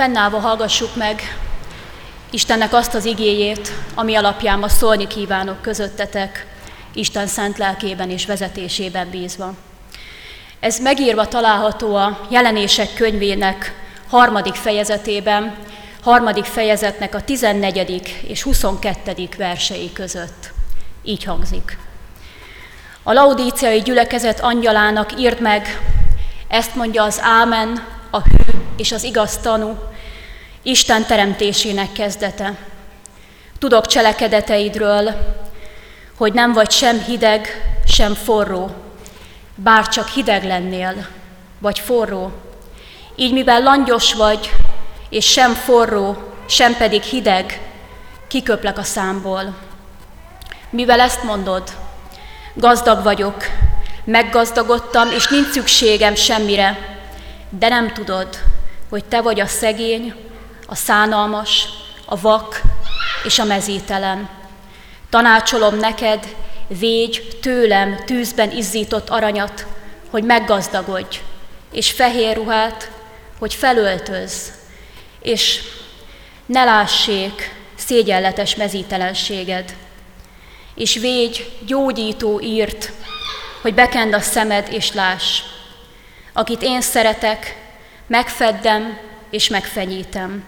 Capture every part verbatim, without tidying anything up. Fennállva hallgassuk meg Istennek azt az igéjét, ami alapján ma szólni kívánok közöttetek, Isten szent lelkében és vezetésében bízva. Ez megírva található a Jelenések könyvének harmadik fejezetében, harmadik fejezetnek a tizennegyedik és huszonkettedik versei között. Így hangzik. A laodiceai gyülekezet angyalának írd meg, ezt mondja az Ámen, a hű és az igaz tanú, Isten teremtésének kezdete. Tudok cselekedeteidről, hogy nem vagy sem hideg, sem forró, bár csak hideg lennél, vagy forró. Így mivel langyos vagy, és sem forró, sem pedig hideg, kiköplek a számból. Mivel ezt mondod, gazdag vagyok, meggazdagodtam, és nincs szükségem semmire, de nem tudod, hogy te vagy a szegény, a szánalmas, a vak és a mezítelen. Tanácsolom neked, védj tőlem tűzben izzított aranyat, hogy meggazdagodj, és fehér ruhát, hogy felöltözz, és ne lássék szégyenletes mezítelenséged. És védj gyógyító írt, hogy bekend a szemed és láss. Akit én szeretek, megfeddem és megfenyítem.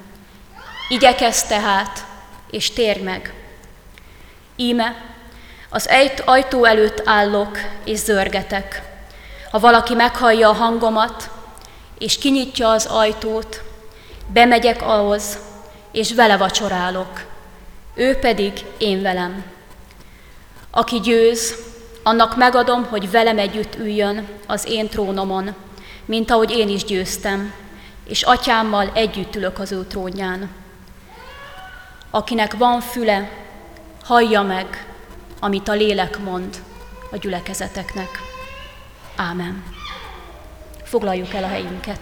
Igyekezz tehát, és térj meg. Íme, az ajtó előtt állok és zörgetek. Ha valaki meghallja a hangomat, és kinyitja az ajtót, bemegyek ahhoz, és vele vacsorálok. Ő pedig én velem. Aki győz, annak megadom, hogy velem együtt üljön az én trónomon, mint ahogy én is győztem, és atyámmal együtt ülök az ő trónján. Akinek van füle, hallja meg, amit a lélek mond a gyülekezeteknek. Ámen. Foglaljuk el a helyünket.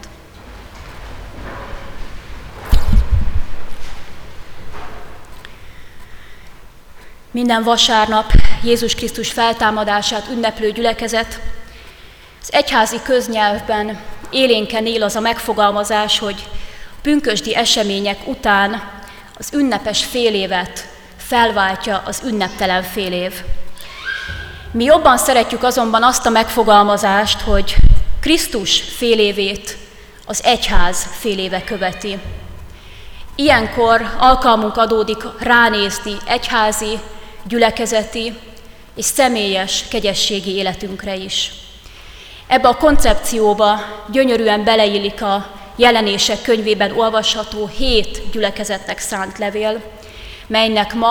Minden vasárnap Jézus Krisztus feltámadását ünneplő gyülekezet, az egyházi köznyelvben élénken él az a megfogalmazás, hogy pünkösdi események után az ünnepes fél évet felváltja az ünneptelen fél év. Mi jobban szeretjük azonban azt a megfogalmazást, hogy Krisztus fél évét az egyház fél éve követi. Ilyenkor alkalmunk adódik ránézni egyházi, gyülekezeti és személyes kegyességi életünkre is. Ebbe a koncepcióba gyönyörűen beleillik a Jelenések könyvében olvasható hét gyülekezetnek szánt levél, melynek ma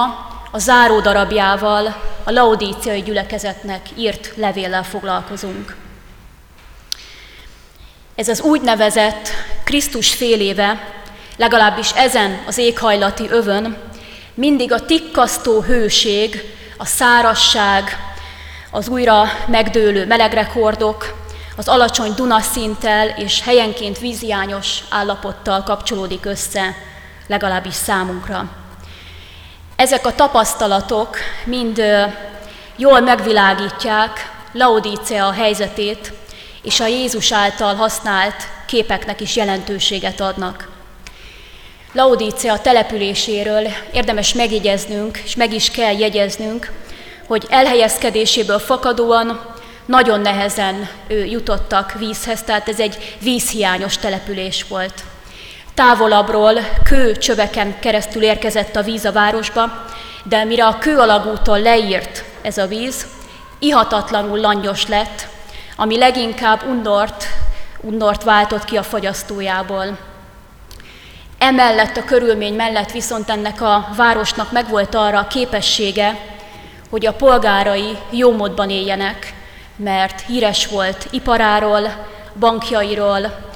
a záró darabjával, a laodiceai gyülekezetnek írt levéllel foglalkozunk. Ez az úgynevezett Krisztus fél éve, legalábbis ezen az éghajlati övön, mindig a tikkasztó hőség, a szárazság, az újra megdőlő melegrekordok, az alacsony Dunaszinttel és helyenként vízhiányos állapottal kapcsolódik össze, legalábbis számunkra. Ezek a tapasztalatok mind jól megvilágítják Laodicea helyzetét, és a Jézus által használt képeknek is jelentőséget adnak. Laodicea településéről érdemes megjegyeznünk, és meg is kell jegyeznünk, hogy elhelyezkedéséből fakadóan nagyon nehezen jutottak vízhez, tehát ez egy vízhiányos település volt. Távolabbról kőcsöveken keresztül érkezett a víz a városba, de mire a kőalagúton leírt ez a víz, ihatatlanul langyos lett, ami leginkább undort, undort váltott ki a fogyasztójából. Emellett a körülmény mellett viszont ennek a városnak megvolt arra a képessége, hogy a polgárai jómódban éljenek, mert híres volt iparáról, bankjairól,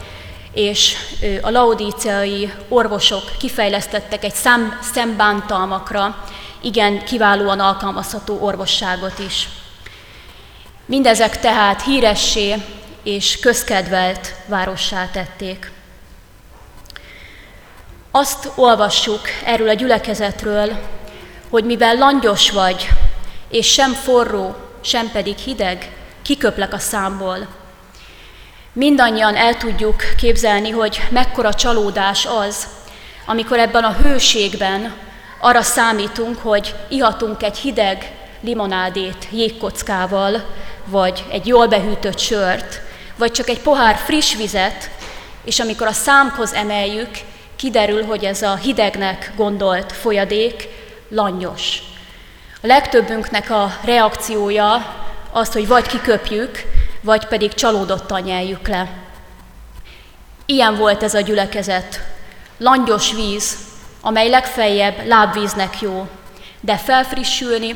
és a laodiceai orvosok kifejlesztettek egy szám, szembántalmakra, igen kiválóan alkalmazható orvosságot is. Mindezek tehát híressé és közkedvelt várossá tették. Azt olvassuk erről a gyülekezetről, hogy mivel langyos vagy, és sem forró, sem pedig hideg, kiköplek a számból. Mindannyian el tudjuk képzelni, hogy mekkora csalódás az, amikor ebben a hőségben arra számítunk, hogy ihatunk egy hideg limonádét jégkockával, vagy egy jól behűtött sört, vagy csak egy pohár friss vizet, és amikor a számhoz emeljük, kiderül, hogy ez a hidegnek gondolt folyadék langyos. A legtöbbünknek a reakciója az, hogy vagy kiköpjük, vagy pedig csalódottan nyeljük le. Ilyen volt ez a gyülekezet. Langyos víz, amely legfeljebb lábvíznek jó, de felfrissülni,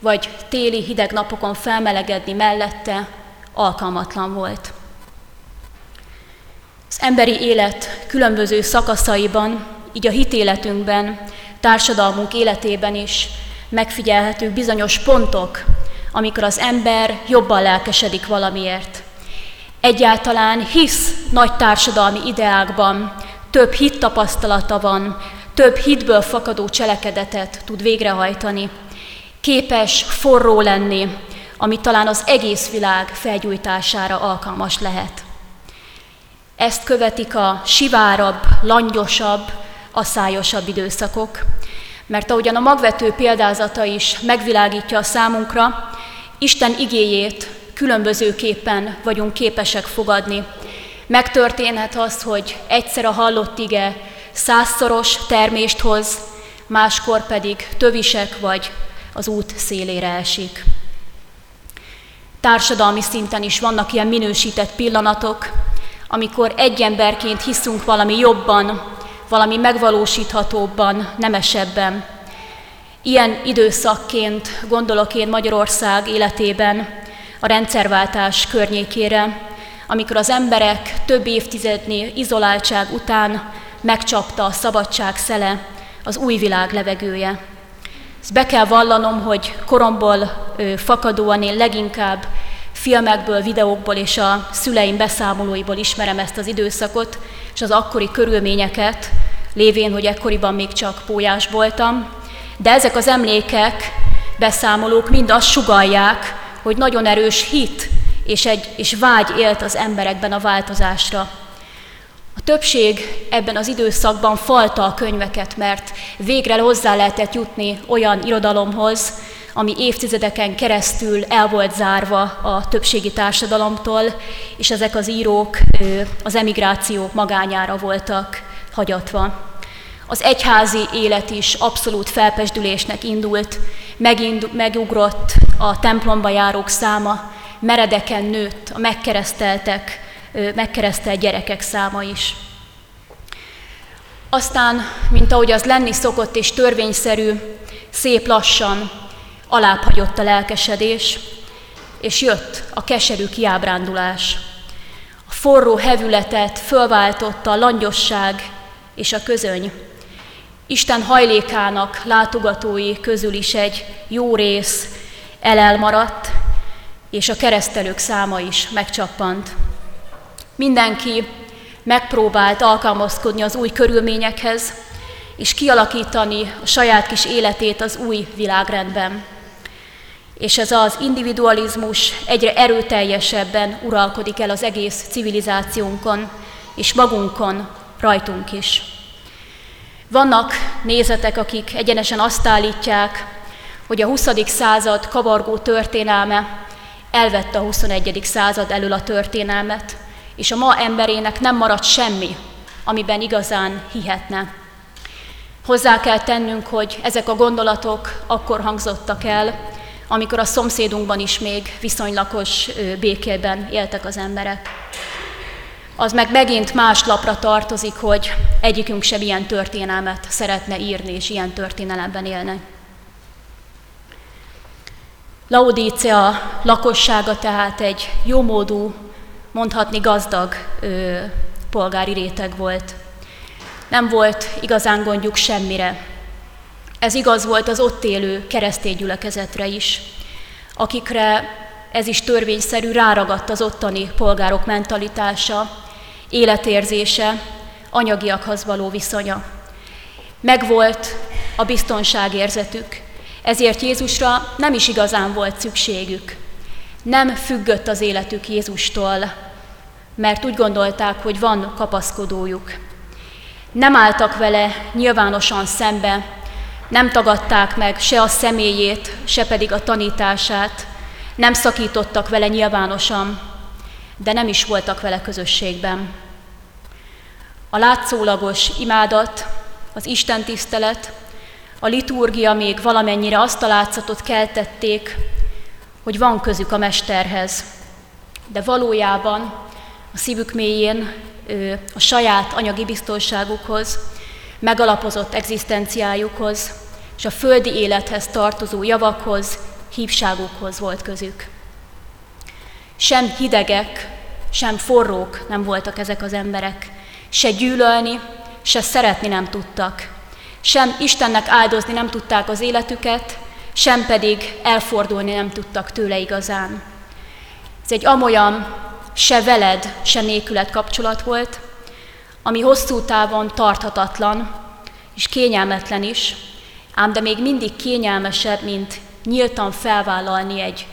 vagy téli hideg napokon felmelegedni mellette alkalmatlan volt. Az emberi élet különböző szakaszaiban, így a hitéletünkben, társadalmunk életében is megfigyelhetünk bizonyos pontok, amikor az ember jobban lelkesedik valamiért. Egyáltalán hisz nagy társadalmi ideákban, több hit tapasztalata van, több hitből fakadó cselekedetet tud végrehajtani. Képes forró lenni, ami talán az egész világ felgyújtására alkalmas lehet. Ezt követik a sivárabb, langyosabb, asszályosabb időszakok, mert ahogyan a magvető példázata is megvilágítja a számunkra, Isten igéjét különbözőképpen vagyunk képesek fogadni. Megtörténhet az, hogy egyszer a hallott ige százszoros termést hoz, máskor pedig tövisek vagy az út szélére esik. Társadalmi szinten is vannak ilyen minősített pillanatok, amikor egy emberként hiszünk valami jobban, valami megvalósíthatóbban, nemesebben. Ilyen időszakként gondolok én Magyarország életében a rendszerváltás környékére, amikor az emberek több évtizednyi izoláltság után megcsapta a szabadság szele, az új világ levegője. Ezt be kell vallanom, hogy koromból ő, fakadóan én leginkább filmekből, videókból és a szüleim beszámolóiból ismerem ezt az időszakot, és az akkori körülményeket, lévén, hogy ekkoriban még csak pólyás voltam, de ezek az emlékek, beszámolók mind azt sugallják, hogy nagyon erős hit és, egy, és vágy élt az emberekben a változásra. A többség ebben az időszakban falta a könyveket, mert végre hozzá lehetett jutni olyan irodalomhoz, ami évtizedeken keresztül el volt zárva a többségi társadalomtól, és ezek az írók az emigráció magányára voltak hagyatva. Az egyházi élet is abszolút felpesdülésnek indult, megindu- megugrott a templomba járók száma, meredeken nőtt a megkereszteltek, megkeresztelt gyerekek száma is. Aztán, mint ahogy az lenni szokott és törvényszerű, szép lassan alább hagyott a lelkesedés, és jött a keserű kiábrándulás. A forró hevületet fölváltotta a langyosság és a közöny. Isten hajlékának látogatói közül is egy jó rész elelmaradt, és a keresztelők száma is megcsappant. Mindenki megpróbált alkalmazkodni az új körülményekhez, és kialakítani a saját kis életét az új világrendben. És ez az individualizmus egyre erőteljesebben uralkodik el az egész civilizációnkon, és magunkon, rajtunk is. Vannak nézetek, akik egyenesen azt állítják, hogy a huszadik század kavargó történelme elvette a huszonegyedik század elől a történelmet, és a ma emberének nem maradt semmi, amiben igazán hihetne. Hozzá kell tennünk, hogy ezek a gondolatok akkor hangzottak el, amikor a szomszédunkban is még viszonylagos békében éltek az emberek. Az meg megint más lapra tartozik, hogy egyikünk sem ilyen történelmet szeretne írni, és ilyen történelemben élne. Laodicea lakossága tehát egy jómódú, mondhatni gazdag ö, polgári réteg volt. Nem volt igazán gondjuk semmire. Ez igaz volt az ott élő keresztény gyülekezetre is, akikre ez is törvényszerű ráragadt az ottani polgárok mentalitása, életérzése, anyagiakhoz való viszonya. Megvolt a biztonságérzetük, ezért Jézusra nem is igazán volt szükségük. Nem függött az életük Jézustól, mert úgy gondolták, hogy van kapaszkodójuk. Nem álltak vele nyilvánosan szembe, nem tagadták meg se a személyét, se pedig a tanítását, nem szakítottak vele nyilvánosan, de nem is voltak vele közösségben. A látszólagos imádat, az istentisztelet, a liturgia még valamennyire azt a látszatot keltették, hogy van közük a mesterhez, de valójában a szívük mélyén a saját anyagi biztonságukhoz, megalapozott egzisztenciájukhoz és a földi élethez tartozó javakhoz, hívságukhoz volt közük. Sem hidegek, sem forrók nem voltak ezek az emberek, se gyűlölni, se szeretni nem tudtak, sem Istennek áldozni nem tudták az életüket, sem pedig elfordulni nem tudtak tőle igazán. Ez egy amolyan se veled, se nélküled kapcsolat volt, ami hosszú távon tarthatatlan és kényelmetlen is, ám de még mindig kényelmesebb, mint nyíltan felvállalni egy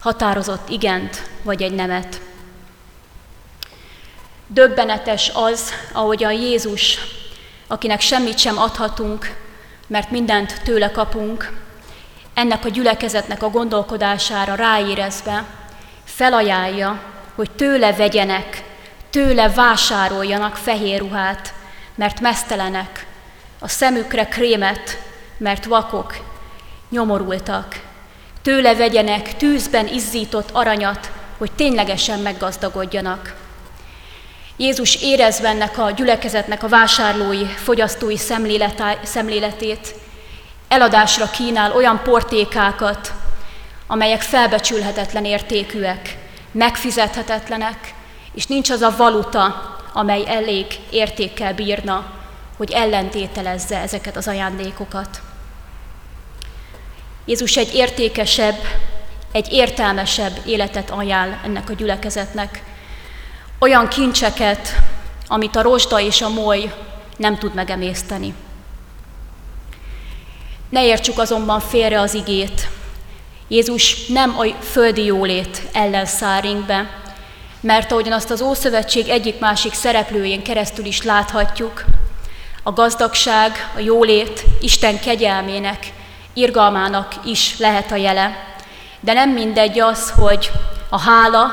határozott igent vagy egy nemet. Döbbenetes az, ahogyan Jézus, akinek semmit sem adhatunk, mert mindent tőle kapunk, ennek a gyülekezetnek a gondolkodására ráérezve felajánlja, hogy tőle vegyenek, tőle vásároljanak fehér ruhát, mert meztelenek, a szemükre krémet, mert vakok, nyomorultak. Tőle vegyenek tűzben izzított aranyat, hogy ténylegesen meggazdagodjanak. Jézus érezve ennek a gyülekezetnek a vásárlói, fogyasztói szemléletét, eladásra kínál olyan portékákat, amelyek felbecsülhetetlen értékűek, megfizethetetlenek, és nincs az a valuta, amely elég értékkel bírna, hogy ellentételezze ezeket az ajándékokat. Jézus egy értékesebb, egy értelmesebb életet ajánl ennek a gyülekezetnek. Olyan kincseket, amit a rozsda és a moly nem tud megemészteni. Ne értsük azonban félre az igét. Jézus nem a földi jólét ellen szárink be, mert ahogyan azt az Ószövetség egyik-másik szereplőjén keresztül is láthatjuk, a gazdagság, a jólét Isten kegyelmének, irgalmának is lehet a jele, de nem mindegy az, hogy a hála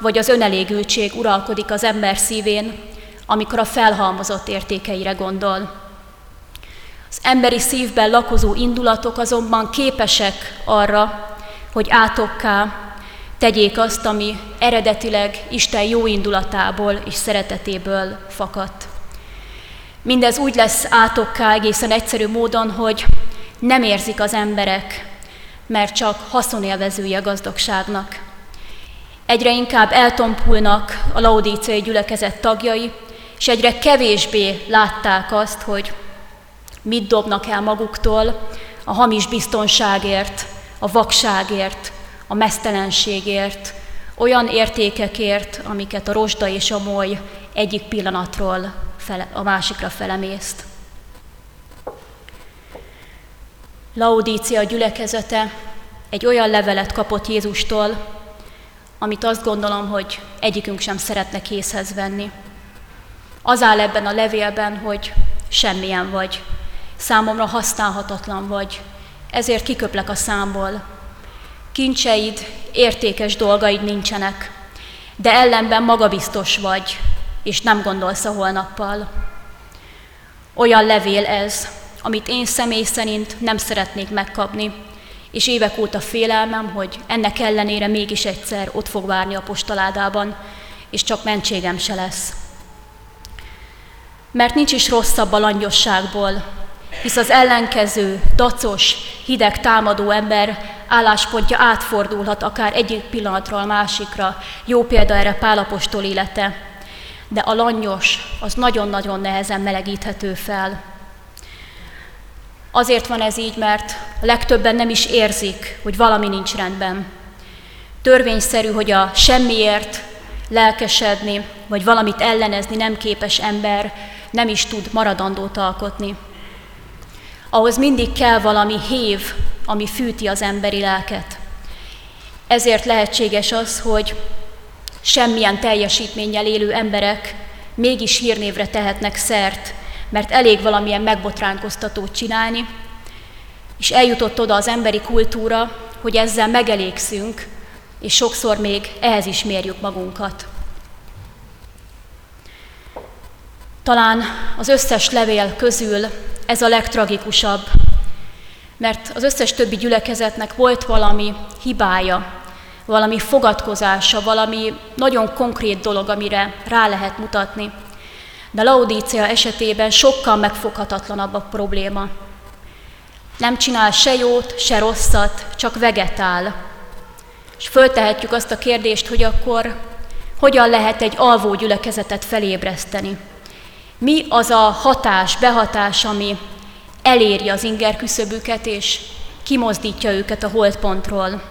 vagy az önelégültség uralkodik az ember szívén, amikor a felhalmozott értékeire gondol. Az emberi szívben lakozó indulatok azonban képesek arra, hogy átokká tegyék azt, ami eredetileg Isten jó indulatából és szeretetéből fakadt. Mindez úgy lesz átokká egészen egyszerű módon, hogy nem érzik az emberek, mert csak haszonélvezői a gazdagságnak. Egyre inkább eltompulnak a laodiceai gyülekezet tagjai, és egyre kevésbé látták azt, hogy mit dobnak el maguktól a hamis biztonságért, a vakságért, a meztelenségért, olyan értékekért, amiket a rozsda és a moly egyik pillanatról fele, a másikra felemészt. Laodicea gyülekezete egy olyan levelet kapott Jézustól, amit azt gondolom, hogy egyikünk sem szeretne készhez venni. Az áll ebben a levélben, hogy semmilyen vagy, számomra használhatatlan vagy, ezért kiköplek a számból. Kincseid, értékes dolgaid nincsenek, de ellenben magabiztos vagy, és nem gondolsz a holnappal. Olyan levél ez, amit én személy szerint nem szeretnék megkapni, és évek óta félelmem, hogy ennek ellenére mégis egyszer ott fog várni a postaládában, és csak mentségem se lesz. Mert nincs is rosszabb a langyosságból, hisz az ellenkező, dacos, hideg támadó ember álláspontja átfordulhat akár egyik pillanatról a másikra, jó példa erre Pál apostol élete, de a langyos az nagyon-nagyon nehezen melegíthető fel. Azért van ez így, mert a legtöbben nem is érzik, hogy valami nincs rendben. Törvényszerű, hogy a semmiért lelkesedni, vagy valamit ellenezni nem képes ember nem is tud maradandót alkotni. Ahhoz mindig kell valami hév, ami fűti az emberi lelket. Ezért lehetséges az, hogy semmilyen teljesítménnyel élő emberek mégis hírnévre tehetnek szert, mert elég valamilyen megbotránkoztatót csinálni, és eljutott oda az emberi kultúra, hogy ezzel megelégszünk, és sokszor még ehhez is mérjük magunkat. Talán az összes levél közül ez a legtragikusabb, mert az összes többi gyülekezetnek volt valami hibája, valami fogadkozása, valami nagyon konkrét dolog, amire rá lehet mutatni. De Laodicea esetében sokkal megfoghatatlanabb a probléma. Nem csinál se jót, se rosszat, csak vegetál. És föltehetjük azt a kérdést, hogy akkor hogyan lehet egy alvó gyülekezetet felébreszteni. Mi az a hatás, behatás, ami eléri az inger küszöbüket és kimozdítja őket a holtpontról?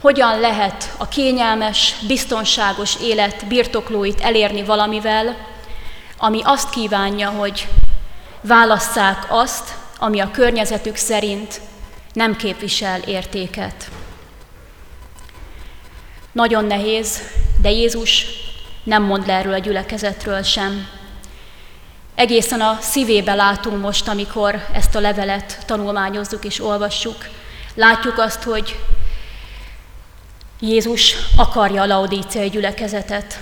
Hogyan lehet a kényelmes, biztonságos élet birtoklóit elérni valamivel, ami azt kívánja, hogy válasszák azt, ami a környezetük szerint nem képvisel értéket? Nagyon nehéz, de Jézus nem mond le erről a gyülekezetről sem. Egészen a szívébe látunk most, amikor ezt a levelet tanulmányozzuk és olvassuk. Látjuk azt, hogy Jézus akarja a laodiceai gyülekezetet.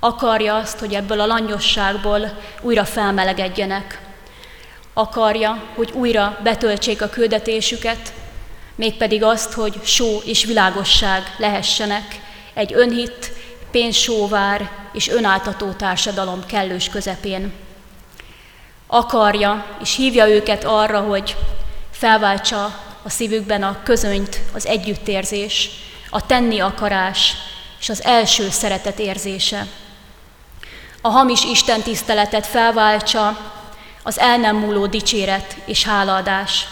Akarja azt, hogy ebből a langyosságból újra felmelegedjenek. Akarja, hogy újra betöltsék a küldetésüket, mégpedig azt, hogy só és világosság lehessenek egy önhitt, pénzsóvár és önáltató társadalom kellős közepén. Akarja és hívja őket arra, hogy felváltsa a szívükben a közönyt, az együttérzés, a tenni akarás és az első szeretet érzése. A hamis Isten tiszteletet felváltsa az el nem múló dicséret és hálaadás.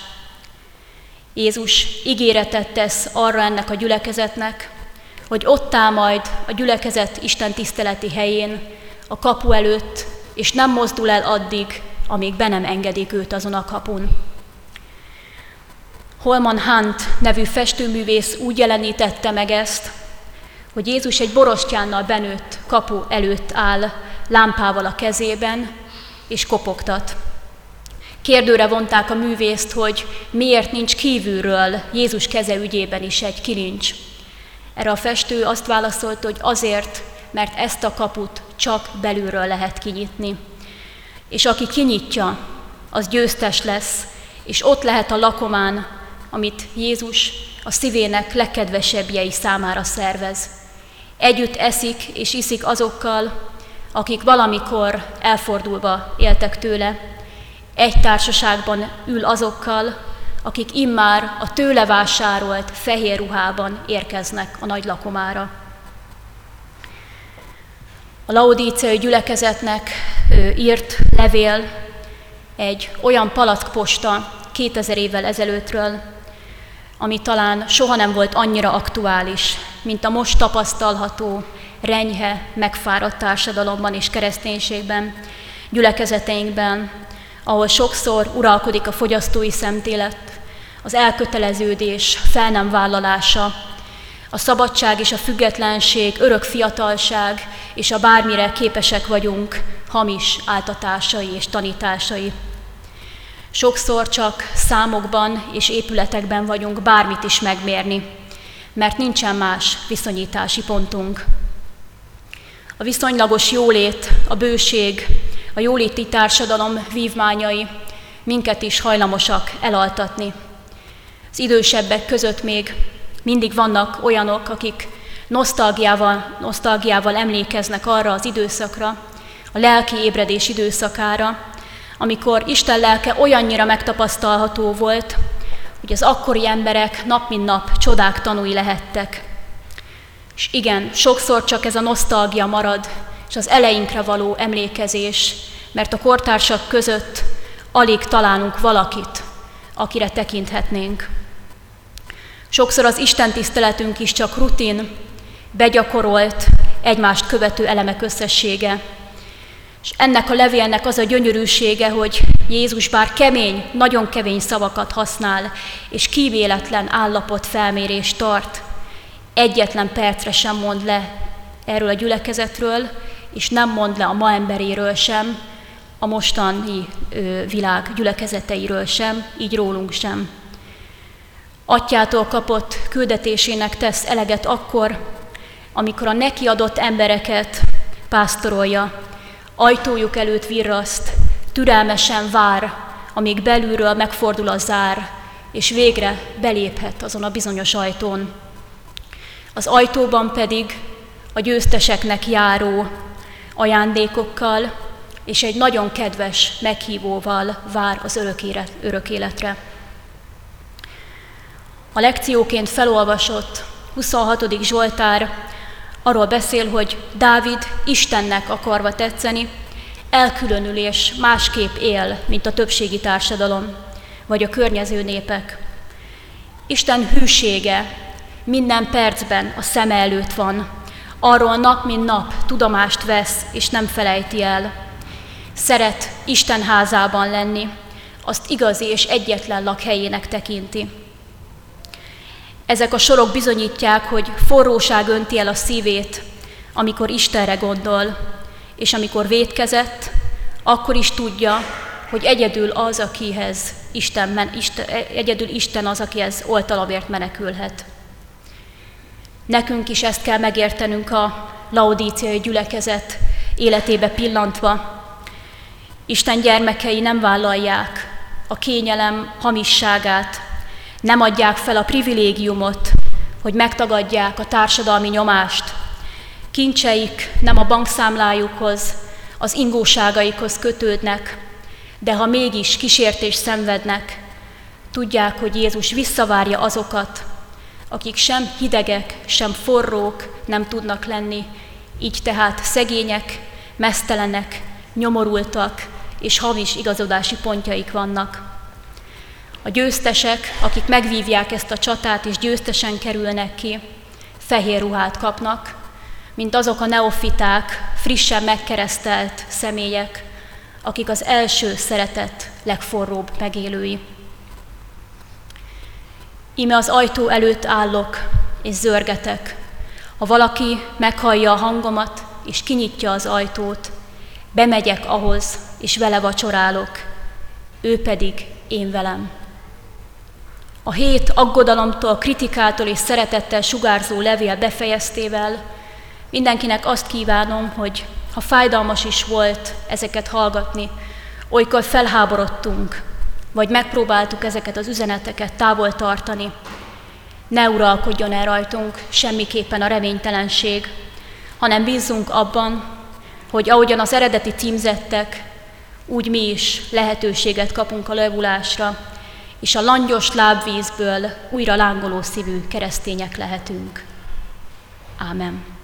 Jézus ígéretet tesz arra ennek a gyülekezetnek, hogy ott áll majd a gyülekezet Isten tiszteleti helyén, a kapu előtt, és nem mozdul el addig, amíg be nem engedik őt azon a kapun. Holman Hunt nevű festőművész úgy jelenítette meg ezt, hogy Jézus egy borostyánnal benőtt kapu előtt áll, lámpával a kezében, és kopogtat. Kérdőre vonták a művészt, hogy miért nincs kívülről Jézus keze ügyében is egy kilincs. Erre a festő azt válaszolta, hogy azért, mert ezt a kaput csak belülről lehet kinyitni. És aki kinyitja, az győztes lesz, és ott lehet a lakomán, amit Jézus a szívének legkedvesebbjei számára szervez. Együtt eszik és iszik azokkal, akik valamikor elfordulva éltek tőle. Egy társaságban ül azokkal, akik immár a tőle vásárolt fehér ruhában érkeznek a nagy lakomára. A laodiceai gyülekezetnek írt levél egy olyan palackposta kétezer évvel ezelőttről, ami talán soha nem volt annyira aktuális, mint a most tapasztalható, renyhe, megfáradt társadalomban és kereszténységben, gyülekezeteinkben, ahol sokszor uralkodik a fogyasztói szemlélet, az elköteleződés fel nem vállalása, a szabadság és a függetlenség, örök fiatalság és a bármire képesek vagyunk hamis áltatásai és tanításai. Sokszor csak számokban és épületekben vagyunk bármit is megmérni, mert nincsen más viszonyítási pontunk. A viszonylagos jólét, a bőség, a jóléti társadalom vívmányai minket is hajlamosak elaltatni. Az idősebbek között még mindig vannak olyanok, akik nosztalgiával, nosztalgiával emlékeznek arra az időszakra, a lelki ébredés időszakára, amikor Isten lelke olyannyira megtapasztalható volt, hogy az akkori emberek nap mint nap csodák tanúi lehettek. És igen, sokszor csak ez a nosztalgia marad, és az eleinkre való emlékezés, mert a kortársak között alig találunk valakit, akire tekinthetnénk. Sokszor az istentiszteletünk is csak rutin, begyakorolt, egymást követő elemek összessége. És ennek a levélnek az a gyönyörűsége, hogy Jézus bár kemény, nagyon kemény szavakat használ, és kíméletlen állapot felmérést tart, egyetlen percre sem mond le erről a gyülekezetről, és nem mond le a ma emberéről sem, a mostani világ gyülekezeteiről sem, így rólunk sem. Atyától kapott küldetésének tesz eleget akkor, amikor a neki adott embereket pásztorolja, ajtójuk előtt virraszt, türelmesen vár, amíg belülről megfordul a zár, és végre beléphet azon a bizonyos ajtón. Az ajtóban pedig a győzteseknek járó ajándékokkal és egy nagyon kedves meghívóval vár az örök életre. A lekcióként felolvasott huszonhatodik Zsoltár arról beszél, hogy Dávid Istennek akarva tetszeni, elkülönül és másképp él, mint a többségi társadalom, vagy a környező népek. Isten hűsége minden percben a szeme előtt van, arról nap mint nap tudomást vesz és nem felejti el. Szeret Isten házában lenni, azt igazi és egyetlen lakhelyének tekinti. Ezek a sorok bizonyítják, hogy forróság önti el a szívét, amikor Istenre gondol, és amikor vétkezett, akkor is tudja, hogy egyedül az, akihez Isten, Isten, egyedül Isten az, akihez oltalomért menekülhet. Nekünk is ezt kell megértenünk a laodiceai gyülekezet életébe pillantva. Isten gyermekei nem vállalják a kényelem hamisságát, nem adják fel a privilégiumot, hogy megtagadják a társadalmi nyomást. Kincseik nem a bankszámlájukhoz, az ingóságaikhoz kötődnek, de ha mégis kísértést szenvednek, tudják, hogy Jézus visszavárja azokat, akik sem hidegek, sem forrók nem tudnak lenni, így tehát szegények, meztelenek, nyomorultak és hamis igazodási pontjaik vannak. A győztesek, akik megvívják ezt a csatát és győztesen kerülnek ki, fehér ruhát kapnak, mint azok a neofiták, frissen megkeresztelt személyek, akik az első szeretet legforróbb megélői. Íme az ajtó előtt állok és zörgetek. Ha valaki meghallja a hangomat és kinyitja az ajtót, bemegyek ahhoz és vele vacsorálok, ő pedig én velem. A hét aggodalomtól, kritikától és szeretettel sugárzó levél befejeztével mindenkinek azt kívánom, hogy ha fájdalmas is volt ezeket hallgatni, olykor felháborodtunk, vagy megpróbáltuk ezeket az üzeneteket távol tartani, ne uralkodjon el rajtunk semmiképpen a reménytelenség, hanem bízzunk abban, hogy ahogyan az eredeti címzettek, úgy mi is lehetőséget kapunk a levulásra, és a langyos lábvízből újra lángoló szívű keresztények lehetünk. Ámen.